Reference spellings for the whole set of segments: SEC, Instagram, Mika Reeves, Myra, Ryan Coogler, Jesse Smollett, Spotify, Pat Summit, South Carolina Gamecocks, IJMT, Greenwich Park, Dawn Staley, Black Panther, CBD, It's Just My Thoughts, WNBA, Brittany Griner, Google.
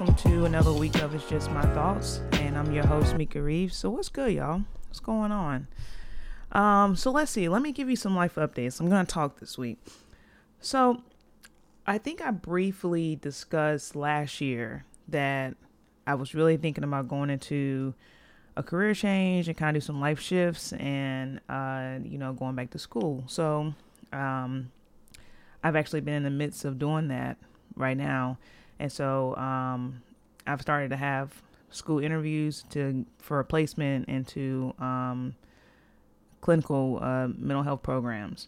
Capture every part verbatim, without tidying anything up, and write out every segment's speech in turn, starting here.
welcome to another week of It's Just My Thoughts, and I'm your host, Mika Reeves. So what's good, y'all? What's going on? Um, so let's see. Let me give you some life updates. I'm going to talk this week. So I think I briefly discussed last year that I was really thinking about going into a career change and kind of do some life shifts and, uh, you know, going back to school. So um, I've actually been in the midst of doing that right now. And so um, I've started to have school interviews to for a placement into um, clinical uh, mental health programs.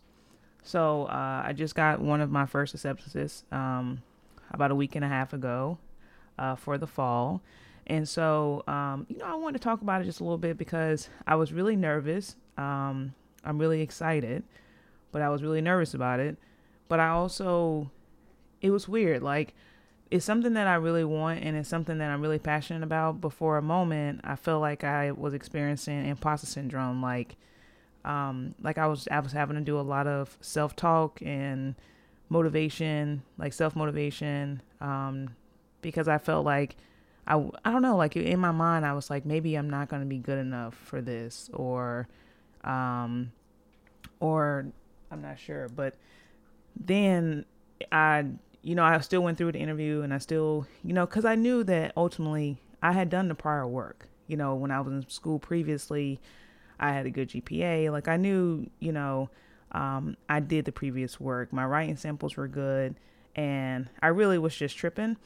So uh, I just got one of my first acceptances um, about a week and a half ago uh, for the fall. And so, um, you know, I wanted to talk about it just a little bit because I was really nervous. Um, I'm really excited, but I was really nervous about it. But I also, it was weird. Like, it's something that I really want and it's something that I'm really passionate about. But for a moment, I felt like I was experiencing imposter syndrome. Like, um, like I was, I was having to do a lot of self-talk and motivation, like self-motivation, um, because I felt like I, I don't know, like in my mind, I was like, maybe I'm not going to be good enough for this, or, um, or I'm not sure. But then I, you know, I still went through the interview and I still, you know, because I knew that ultimately I had done the prior work. You know, when I was in school previously, I had a good G P A. Like I knew, you know, um, I did the previous work. My writing samples were good and I really was just tripping.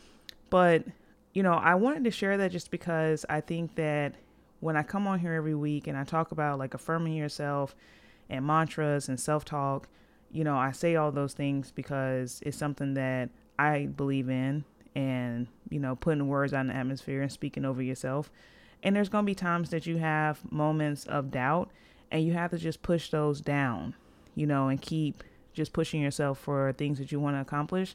But, you know, I wanted to share that just because I think that when I come on here every week and I talk about like affirming yourself and mantras and self-talk, you know, I say all those things because it's something that I believe in, and, you know, putting words out in the atmosphere and speaking over yourself. And there's going to be times that you have moments of doubt and you have to just push those down, you know, and keep just pushing yourself for things that you want to accomplish.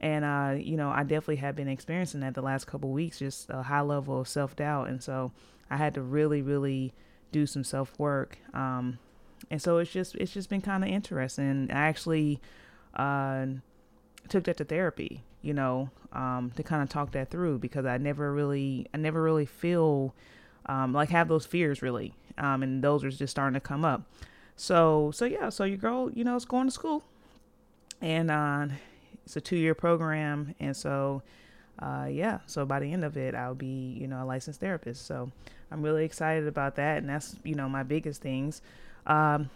And, uh, you know, I definitely have been experiencing that the last couple of weeks, just a high level of self-doubt. And so I had to really, really do some self-work, um, and so it's just, it's just been kind of interesting. I actually, uh, took that to therapy, you know, um, to kind of talk that through because I never really, I never really feel, um, like have those fears really. Um, and those are just starting to come up. So, so yeah, so your girl, you know, is going to school and, uh, it's a two year program. And so, uh, yeah, so by the end of it, I'll be, you know, a licensed therapist. So I'm really excited about that. And that's, you know, my biggest things. Um,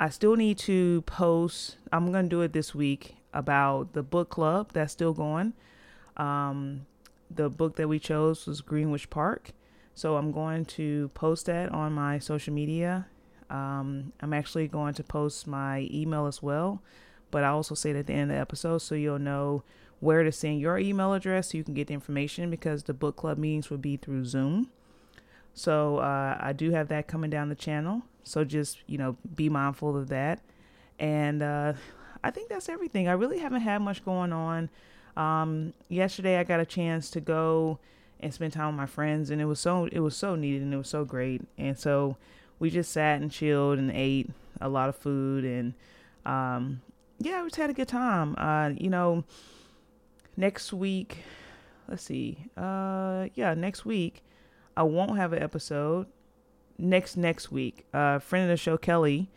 I still need to post, I'm going to do it this week, about the book club that's still going. Um, the book that we chose was Greenwich Park. So I'm going to post that on my social media. Um, I'm actually going to post my email as well, but I also say it at the end of the episode, so you'll know where to send your email address so you can get the information, because the book club meetings will be through Zoom. So, uh, I do have that coming down the channel. So just, you know, be mindful of that. And, uh, I think that's everything. I really haven't had much going on. Um, yesterday I got a chance to go and spend time with my friends, and it was so, it was so needed and it was so great. And so we just sat and chilled and ate a lot of food, and, um, yeah, we just had a good time. Uh, you know, next week, let's see, uh, yeah, next week, I won't have an episode next, next week. Uh, friend of the show, Kelly,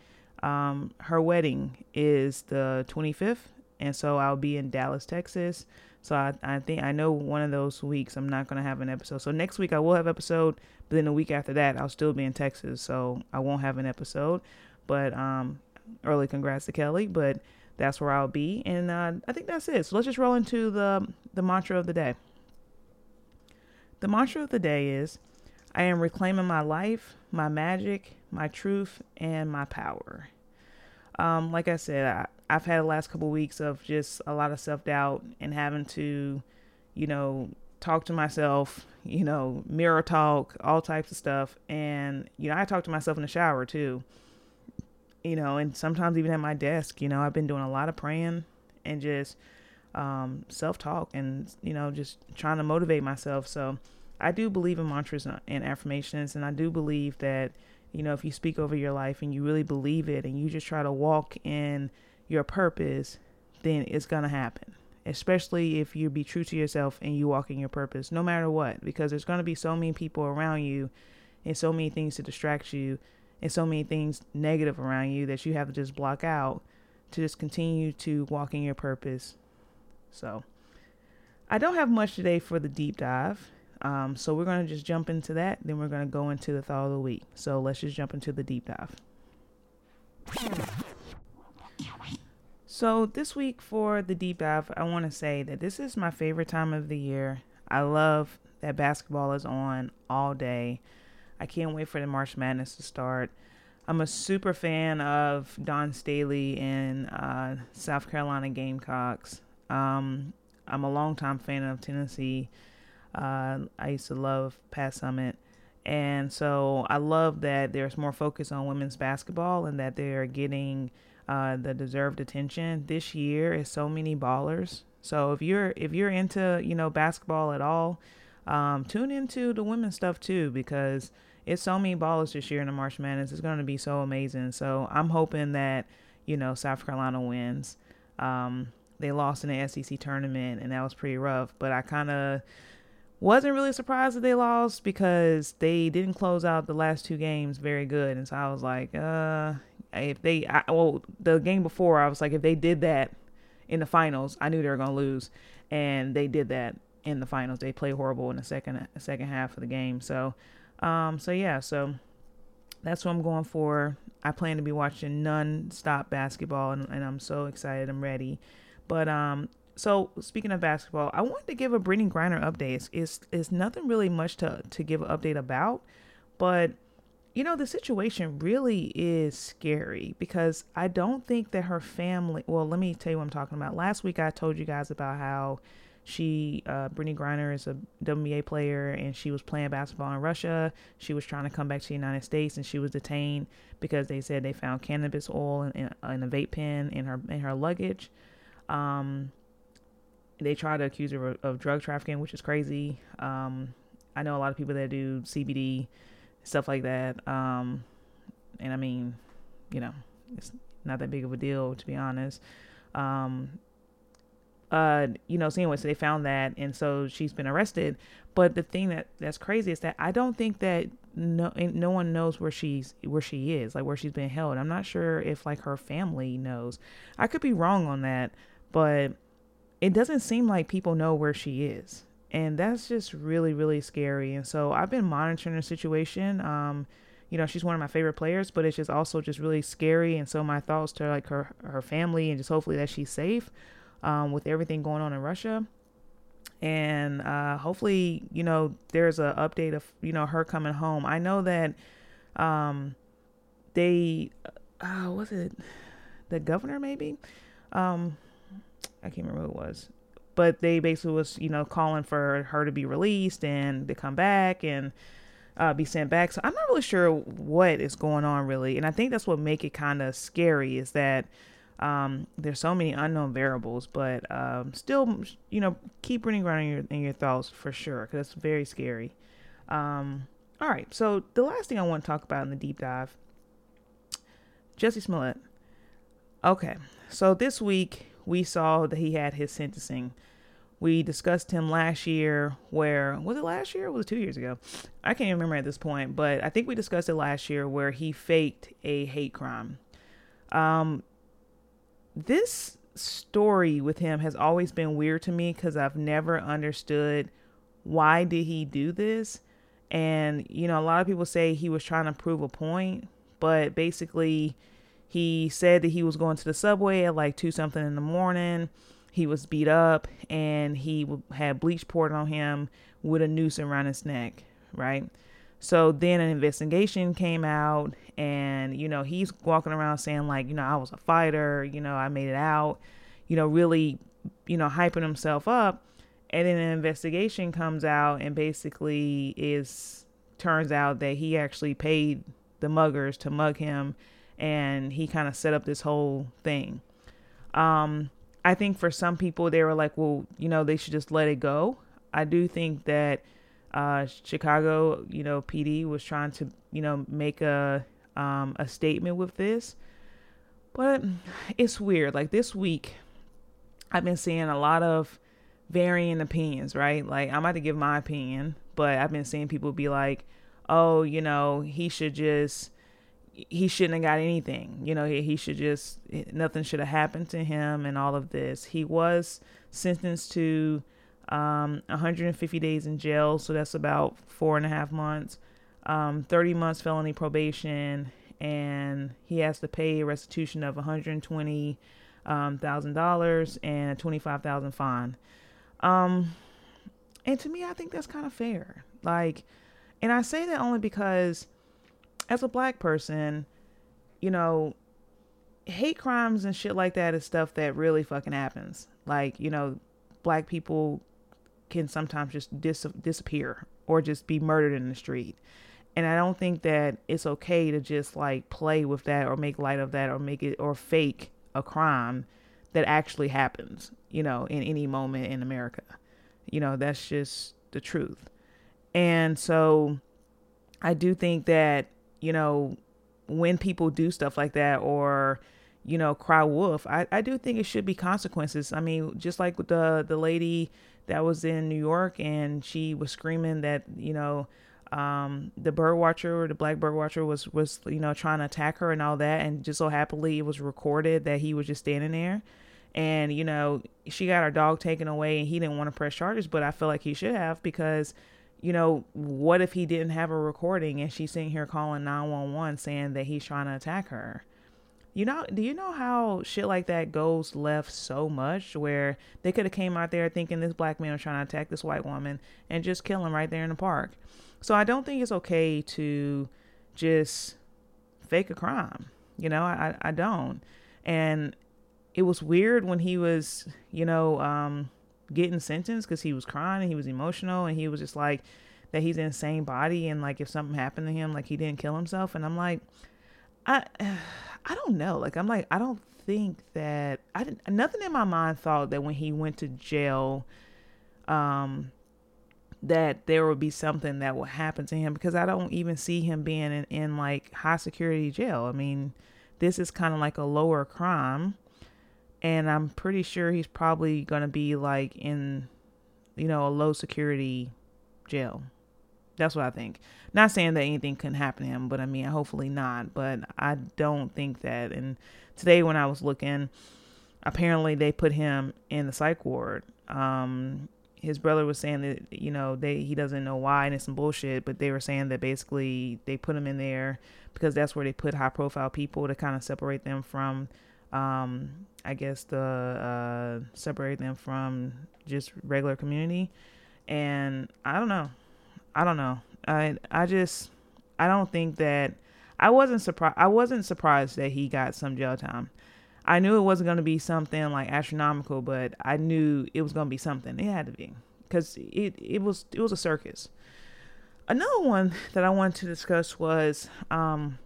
um, her wedding is the twenty-fifth. And so I'll be in Dallas, Texas. So I, I think, I know one of those weeks I'm not going to have an episode. So next week I will have episode, but then the week after that, I'll still be in Texas. So I won't have an episode, but, um, early congrats to Kelly, but that's where I'll be. And, uh, I think that's it. So let's just roll into the, the mantra of the day. The mantra of the day is, I am reclaiming my life, my magic, my truth, and my power. Um, like I said, I, I've had the last couple of weeks of just a lot of self-doubt and having to, you know, talk to myself, you know, mirror talk, all types of stuff. And, you know, I talk to myself in the shower too, you know, and sometimes even at my desk. You know, I've been doing a lot of praying and just Um, self-talk and, you know, just trying to motivate myself. So I do believe in mantras and affirmations. And I do believe that, you know, if you speak over your life and you really believe it and you just try to walk in your purpose, then it's going to happen. especially if you be true to yourself and you walk in your purpose, no matter what, because there's going to be so many people around you and so many things to distract you and so many things negative around you that you have to just block out to just continue to walk in your purpose. So I don't have much today for the deep dive. Um, so we're going to just jump into that. Then we're going to go into the thought of the week. So let's just jump into the deep dive. So this week for the deep dive, I want to say that this is my favorite time of the year. I love that basketball is on all day. I can't wait for the March Madness to start. I'm a super fan of Dawn Staley and uh, South Carolina Gamecocks. Um, I'm a longtime fan of Tennessee. Uh, I used to love Pat Summit. And so I love that there's more focus on women's basketball and that they're getting Uh, the deserved attention this year is so many ballers. So if you're if you're into, you know, basketball at all, um, tune into the women's stuff too, because it's so many ballers this year in the March Madness. It's going to be so amazing. So I'm hoping that, you know, South Carolina wins. Um, they lost in the S E C tournament and that was pretty rough, but I kind of wasn't really surprised that they lost because they didn't close out the last two games very good. And so I was like, uh. If they, I, well, the game before, I was like, if they did that in the finals, I knew they were going to lose. And they did that in the finals. They played horrible in the second second half of the game. So, um, so yeah, so that's what I'm going for. I plan to be watching non-stop basketball, and, and I'm so excited. I'm ready. But um, so speaking of basketball, I wanted to give a Brittany Griner update. It's it's nothing really much to to give an update about, but you know, the situation really is scary because I don't think that her family, well, let me tell you what I'm talking about. Last week, I told you guys about how she, uh, Brittany Griner is a W N B A player and she was playing basketball in Russia. She was trying to come back to the United States and she was detained because they said they found cannabis oil in, in, in a vape pen in her, in her luggage. Um, they tried to accuse her of, of drug trafficking, which is crazy. Um, I know a lot of people that do C B D stuff like that. Um, and I mean, you know, it's not that big of a deal, to be honest. Um, uh, you know, so anyway, so they found that. And so she's been arrested. But the thing that that's crazy is that I don't think that no, no one knows where she's, where she is, like where she's been held. I'm not sure if like her family knows. I could be wrong on that, but it doesn't seem like people know where she is. And that's just really, really scary. And so I've been monitoring her situation. Um, you know, she's one of my favorite players, but it's just also just really scary. And so my thoughts to like her, her family and just hopefully that she's safe um, with everything going on in Russia. And uh, hopefully, you know, there's an update of, you know, her coming home. I know that um, they, uh, was it the governor maybe? Um, I can't remember who it was. But they basically was, you know, calling for her to be released and to come back and uh, be sent back. So I'm not really sure what is going on really. And I think that's what make it kind of scary is that um, there's so many unknown variables. But um, still, you know, keep running around in your, in your thoughts for sure because it's very scary. Um, all right. So the last thing I want to talk about in the deep dive, Jesse Smollett. Okay. So this week we saw that he had his sentencing. We discussed him last year where, was it last year? Or was it two years ago? I can't remember at this point, but I think we discussed it last year where he faked a hate crime. Um, this story with him has always been weird to me because I've never understood why did he do this? And, you know, a lot of people say he was trying to prove a point, but basically he said that he was going to the subway at like two something in the morning. He was beat up and he had bleach poured on him with a noose around his neck, right? So then an investigation came out and, you know, he's walking around saying like, you know, I was a fighter, you know, I made it out, you know, really, you know, hyping himself up. And then an investigation comes out and basically is, turns out that he actually paid the muggers to mug him. And he kind of set up this whole thing. Um, I think for some people, they were like, well, you know, they should just let it go. I do think that uh, Chicago, you know, P D was trying to, you know, make a um, a statement with this. But it's weird. Like this week, I've been seeing a lot of varying opinions, right? Like, I'm about to give my opinion, but I've been seeing people be like, oh, you know, he should just, he shouldn't have got anything. You know, he, he should just, nothing should have happened to him and all of this. He was sentenced to um, one hundred fifty days in jail. So that's about four and a half months, um, thirty months felony probation. And he has to pay restitution of one hundred twenty thousand dollars and a twenty-five thousand dollars fine. Um, and to me, I think that's kind of fair. Like, and I say that only because as a black person, you know, hate crimes and shit like that is stuff that really fucking happens. Like, you know, black people can sometimes just dis- disappear or just be murdered in the street. And I don't think that it's okay to just like play with that or make light of that or make it or fake a crime that actually happens, you know, in any moment in America. You know, that's just the truth. And so I do think that, you know, when people do stuff like that or, you know, cry wolf, I, I do think it should be consequences. I mean, just like with the, the lady that was in New York and she was screaming that, you know, um, the bird watcher or the black bird watcher was, was, you know, trying to attack her and all that. And just so happily it was recorded that he was just standing there and, you know, she got her dog taken away and he didn't want to press charges, but I feel like he should have, because, you know, what if he didn't have a recording and she's sitting here calling nine one one saying that he's trying to attack her? You know, do you know how shit like that goes left so much, where they could have came out there thinking this black man was trying to attack this white woman and just kill him right there in the park. So I don't think it's okay to just fake a crime. You know, I, I don't. And it was weird when he was, you know, um, getting sentenced, because he was crying and he was emotional and he was just like that he's in the same body. And like, if something happened to him, like he didn't kill himself. And I'm like, I, I don't know. Like, I'm like, I don't think that I didn't, nothing in my mind thought that when he went to jail, um, that there would be something that will happen to him, because I don't even see him being in, in like high security jail. I mean, this is kind of like a lower crime, and I'm pretty sure he's probably going to be like in, you know, a low security jail. That's what I think. Not saying that anything can happen to him, but I mean, hopefully not, but I don't think that. And today when I was looking, apparently they put him in the psych ward. Um, His brother was saying that, you know, they, he doesn't know why, and it's some bullshit, but they were saying that basically they put him in there because that's where they put high profile people to kind of separate them from, um, I guess the, uh, separate them from just regular community. And I don't know. I don't know. I, I just, I don't think that I wasn't surprised. I wasn't surprised that he got some jail time. I knew it wasn't going to be something like astronomical, but I knew it was going to be something. It had to be, because it, it was, it was a circus. Another one that I wanted to discuss was, um,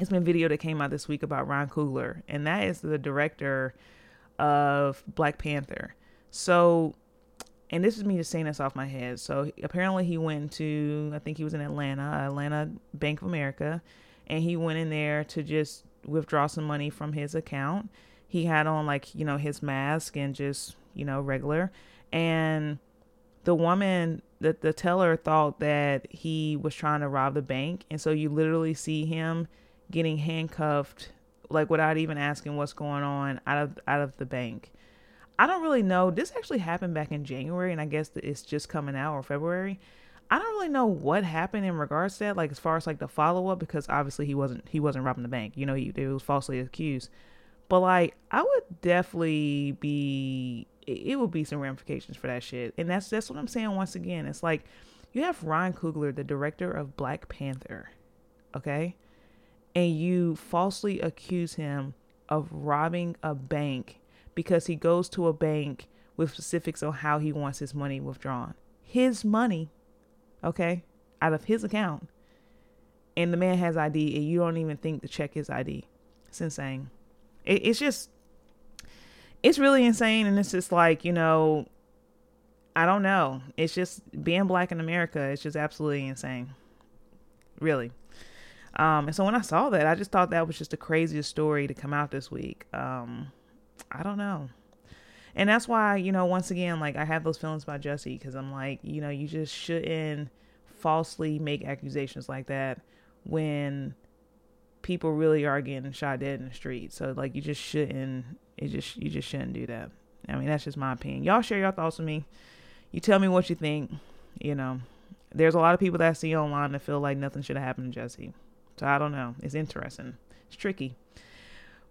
it's been a video that came out this week about Ryan Coogler, and that is the director of Black Panther. So, and this is me just saying this off my head. So apparently he went to, I think he was in Atlanta, Atlanta Bank of America, and he went in there to just withdraw some money from his account. He had on like, you know, his mask and just, you know, regular. And the woman, the, the teller thought that he was trying to rob the bank. And so you literally see him getting handcuffed, like without even asking what's going on, out of, out of the bank. I don't really know. This actually happened back in January, and I guess it's just coming out, or February. I don't really know what happened in regards to that, like as far as like the follow up, because obviously he wasn't, he wasn't robbing the bank. You know, he, he was falsely accused, but like, I would definitely be, it would be some ramifications for that shit. And that's, that's what I'm saying. Once again, it's like, you have Ryan Coogler, the director of Black Panther. Okay. And you falsely accuse him of robbing a bank because he goes to a bank with specifics on how he wants his money withdrawn. His money. Okay, out of his account, and the man has I D, and you don't even think to check his I D. It's insane. It, it's just, it's really insane. And it's just like, you know, I don't know. It's just being black in America. It's just absolutely insane. Really. Um, and so when I saw that, I just thought that was just the craziest story to come out this week. Um, I don't know. And that's why, you know, once again, like, I have those feelings about Jesse, because I'm like, you know, you just shouldn't falsely make accusations like that when people really are getting shot dead in the street. So, like, you just shouldn't, it just, you just shouldn't do that. I mean, that's just my opinion. Y'all share your thoughts with me. You tell me what you think. You know, there's a lot of people that I see online that feel like nothing should have happened to Jesse. So I don't know. It's interesting. It's tricky.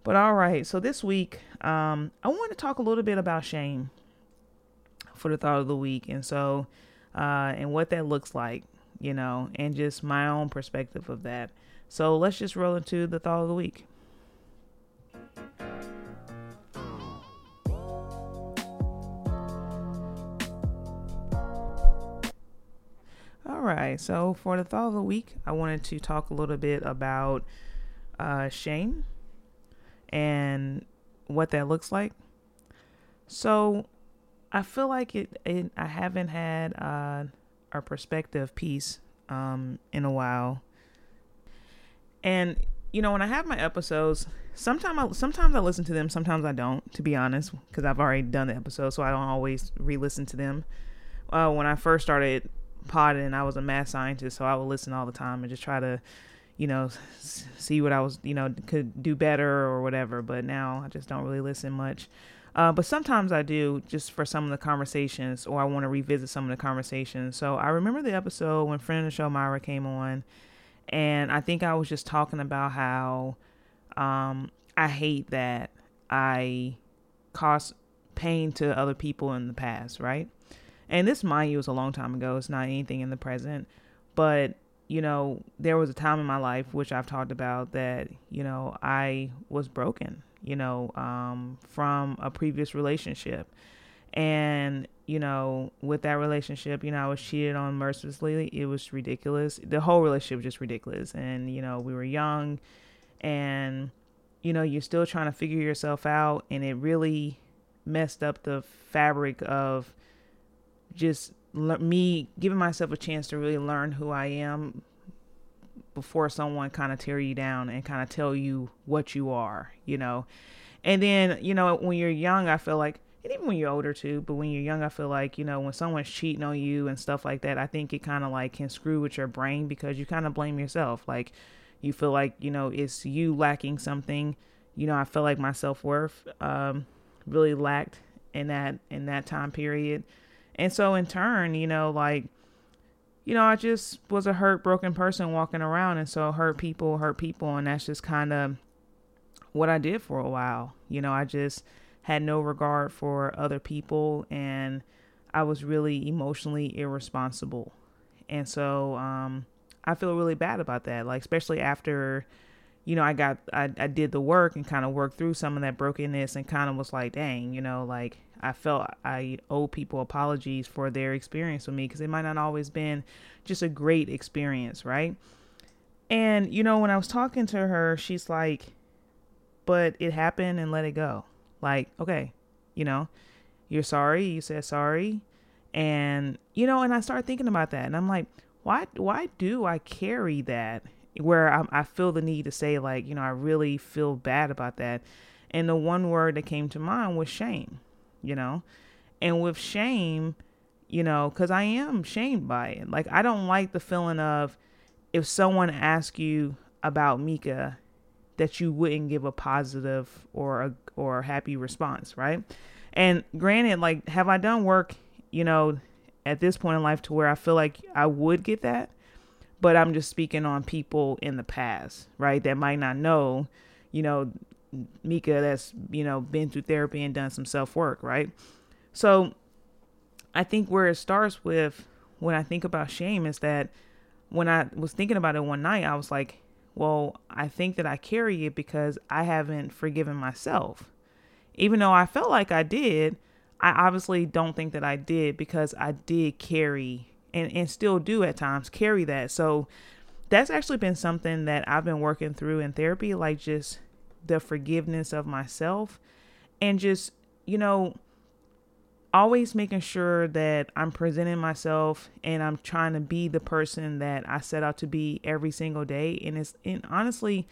But all right. So this week, um, I want to talk a little bit about shame for the thought of the week. And so, uh, and what that looks like, you know, and just my own perspective of that. So let's just roll into the thought of the week. All right, so for the thought of the week, I wanted to talk a little bit about uh, shame and what that looks like. So I feel like it, it I haven't had uh, a perspective piece um, in a while. And, you know, when I have my episodes, sometimes I, sometimes I listen to them, sometimes I don't, to be honest, because I've already done the episode, so I don't always re-listen to them. Uh, when I first started potting, and I was a math scientist, so I would listen all the time and just try to, you know, see what I was, you know, could do better or whatever. But now I just don't really listen much. Uh, but sometimes I do, just for some of the conversations, or I want to revisit some of the conversations. So I remember the episode when friend of the show Myra came on, and I think I was just talking about how um, I hate that I caused pain to other people in the past, right? And this, mind you, was a long time ago. It's not anything in the present. But, you know, there was a time in my life, which I've talked about, that, you know, I was broken, you know, um, from a previous relationship. And, you know, with that relationship, you know, I was cheated on mercilessly. It was ridiculous. The whole relationship was just ridiculous. And, you know, we were young, and, you know, you're still trying to figure yourself out. And it really messed up the fabric of just me giving myself a chance to really learn who I am before someone kind of tear you down and kind of tell you what you are, you know. And then, you know, when you're young, I feel like, and even when you're older too, but when you're young, I feel like, you know, when someone's cheating on you and stuff like that, I think it kind of like can screw with your brain, because you kind of blame yourself. Like, you feel like, you know, it's you lacking something. You know, I feel like my self-worth um, really lacked in that, in that time period. And so in turn, you know, like, you know, I just was a hurt, broken person walking around. And so hurt people, hurt people. And that's just kind of what I did for a while. You know, I just had no regard for other people, and I was really emotionally irresponsible. And so um, I feel really bad about that. Like, especially after, you know, I got, I, I did the work and kind of worked through some of that brokenness, and kind of was like, dang, you know, like, I felt I owe people apologies for their experience with me, because it might not always been just a great experience, right? And, you know, when I was talking to her, she's like, but it happened and let it go. Like, okay, you know, you're sorry, you said sorry. And, you know, and I started thinking about that, and I'm like, why, why do I carry that where I, I feel the need to say, like, you know, I really feel bad about that. And the one word that came to mind was shame. You know, and with shame, you know, because I am shamed by it. Like, I don't like the feeling of, if someone asks you about Mika, that you wouldn't give a positive or a, or a happy response, right? And granted, like, have I done work, you know, at this point in life to where I feel like I would get that? But I'm just speaking on people in the past, right, that might not know, you know, Mika that's, you know, been through therapy and done some self-work, right? So I think where it starts with, when I think about shame, is that when I was thinking about it one night, I was like, well, I think that I carry it because I haven't forgiven myself. Even though I felt like I did, I obviously don't think that I did, because I did carry, and, and still do at times, carry that. So that's actually been something that I've been working through in therapy, like just the forgiveness of myself, and just, you know, always making sure that I'm presenting myself and I'm trying to be the person that I set out to be every single day. And it's, and honestly,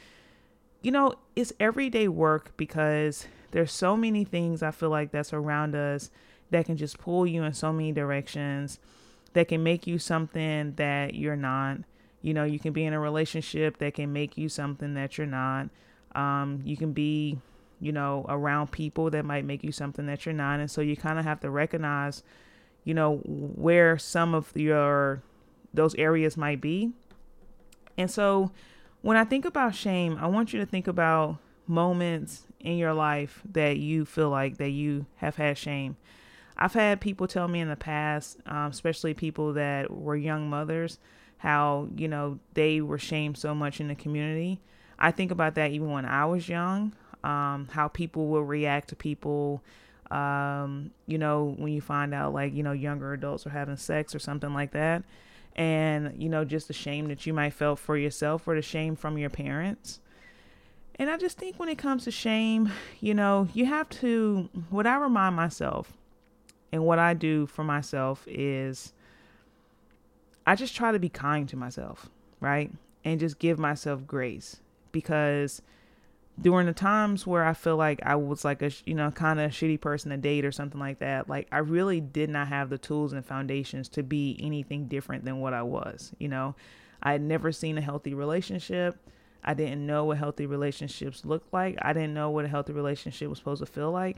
you know, it's everyday work, because there's so many things I feel like that's around us that can just pull you in so many directions, that can make you something that you're not. You know, you can be in a relationship that can make you something that you're not. Um, you can be, you know, around people that might make you something that you're not. And so you kind of have to recognize, you know, where some of your, those areas might be. And so when I think about shame, I want you to think about moments in your life that you feel like that you have had shame. I've had people tell me in the past, um, especially people that were young mothers, how, you know, they were shamed so much in the community. I think about that even when I was young, um, how people will react to people, um, you know, when you find out, like, you know, younger adults are having sex or something like that. And, you know, just the shame that you might felt for yourself, or the shame from your parents. And I just think when it comes to shame, you know, you have to, what I remind myself and what I do for myself is I just try to be kind to myself, right? And just give myself grace, because during the times where I feel like I was like a, you know, kind of shitty person to date or something like that, like I really did not have the tools and foundations to be anything different than what I was. You know, I had never seen a healthy relationship. I didn't know what healthy relationships looked like. I didn't know what a healthy relationship was supposed to feel like.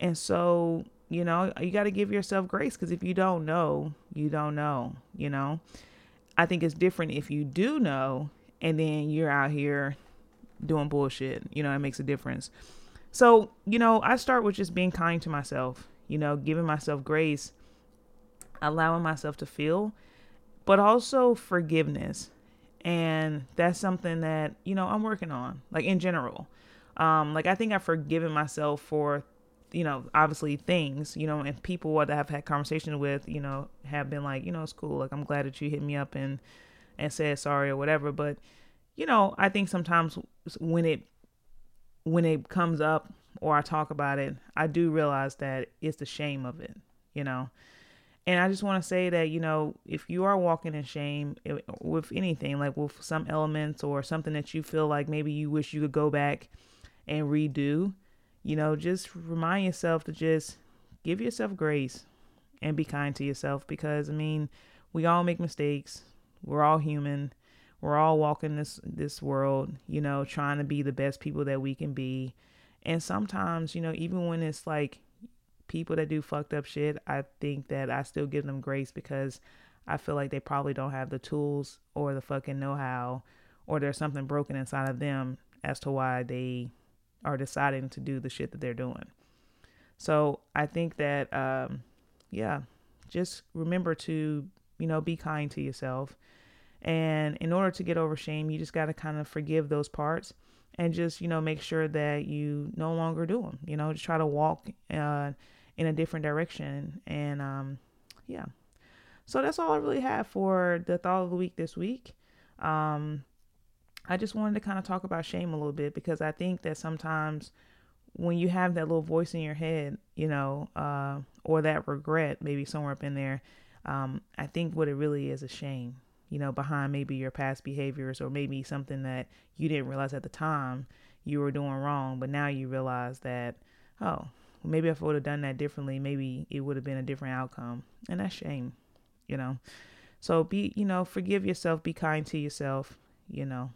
And so, you know, you got to give yourself grace, because if you don't know, you don't know, you know. I think it's different if you do know and then you're out here doing bullshit. You know, it makes a difference. So, you know, I start with just being kind to myself, you know, giving myself grace, allowing myself to feel, but also forgiveness. And that's something that, you know, I'm working on, like, in general. Um, like, I think I've forgiven myself for, you know, obviously things, you know, and people that I've had conversations with, you know, have been like, you know, it's cool. Like, I'm glad that you hit me up and, and said sorry or whatever. But, you know, I think sometimes when it, when it comes up or I talk about it, I do realize that it's the shame of it, you know? And I just want to say that, you know, if you are walking in shame with anything, like with some elements or something that you feel like maybe you wish you could go back and redo, you know, just remind yourself to just give yourself grace and be kind to yourself, because, I mean, we all make mistakes. We're all human. We're all walking this, this world, you know, trying to be the best people that we can be. And sometimes, you know, even when it's like people that do fucked up shit, I think that I still give them grace, because I feel like they probably don't have the tools or the fucking know-how, or there's something broken inside of them as to why they are deciding to do the shit that they're doing. So I think that, um, yeah, just remember to, you know, be kind to yourself. And in order to get over shame, you just got to kind of forgive those parts and just, you know, make sure that you no longer do them, you know, just try to walk, uh, in a different direction. And, um, yeah, so that's all I really have for the thought of the week this week. Um, I just wanted to kind of talk about shame a little bit, because I think that sometimes when you have that little voice in your head, you know, uh, or that regret maybe somewhere up in there, um, I think what it really is, a shame, you know, behind maybe your past behaviors, or maybe something that you didn't realize at the time you were doing wrong, but now you realize that, oh, maybe if I would have done that differently, maybe it would have been a different outcome. And that's shame, you know. So be, you know, forgive yourself, be kind to yourself, you know.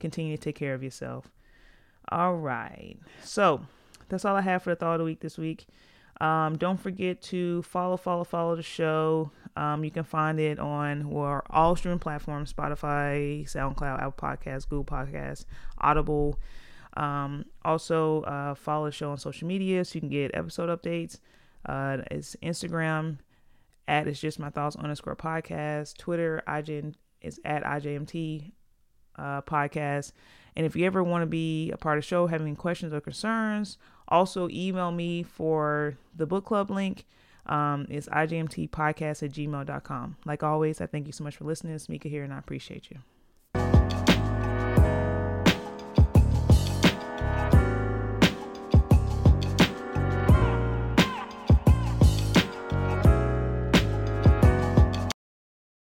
Continue to take care of yourself. All right. So that's all I have for the thought of the week this week. Um, don't forget to follow, follow, follow the show. Um, you can find it on well, all streaming platforms, Spotify, SoundCloud, Apple Podcasts, Google Podcasts, Audible. Um, also, uh, follow the show on social media so you can get episode updates. Uh, it's Instagram at It's Just My Thoughts underscore podcast. Twitter, I J, is at I J M T. Uh, podcast. And if you ever want to be a part of the show, have any questions or concerns, also email me for the book club link. Um, it's I J M T podcast at gmail dot com. Like always, I thank you so much for listening. It's Mika here, and I appreciate you.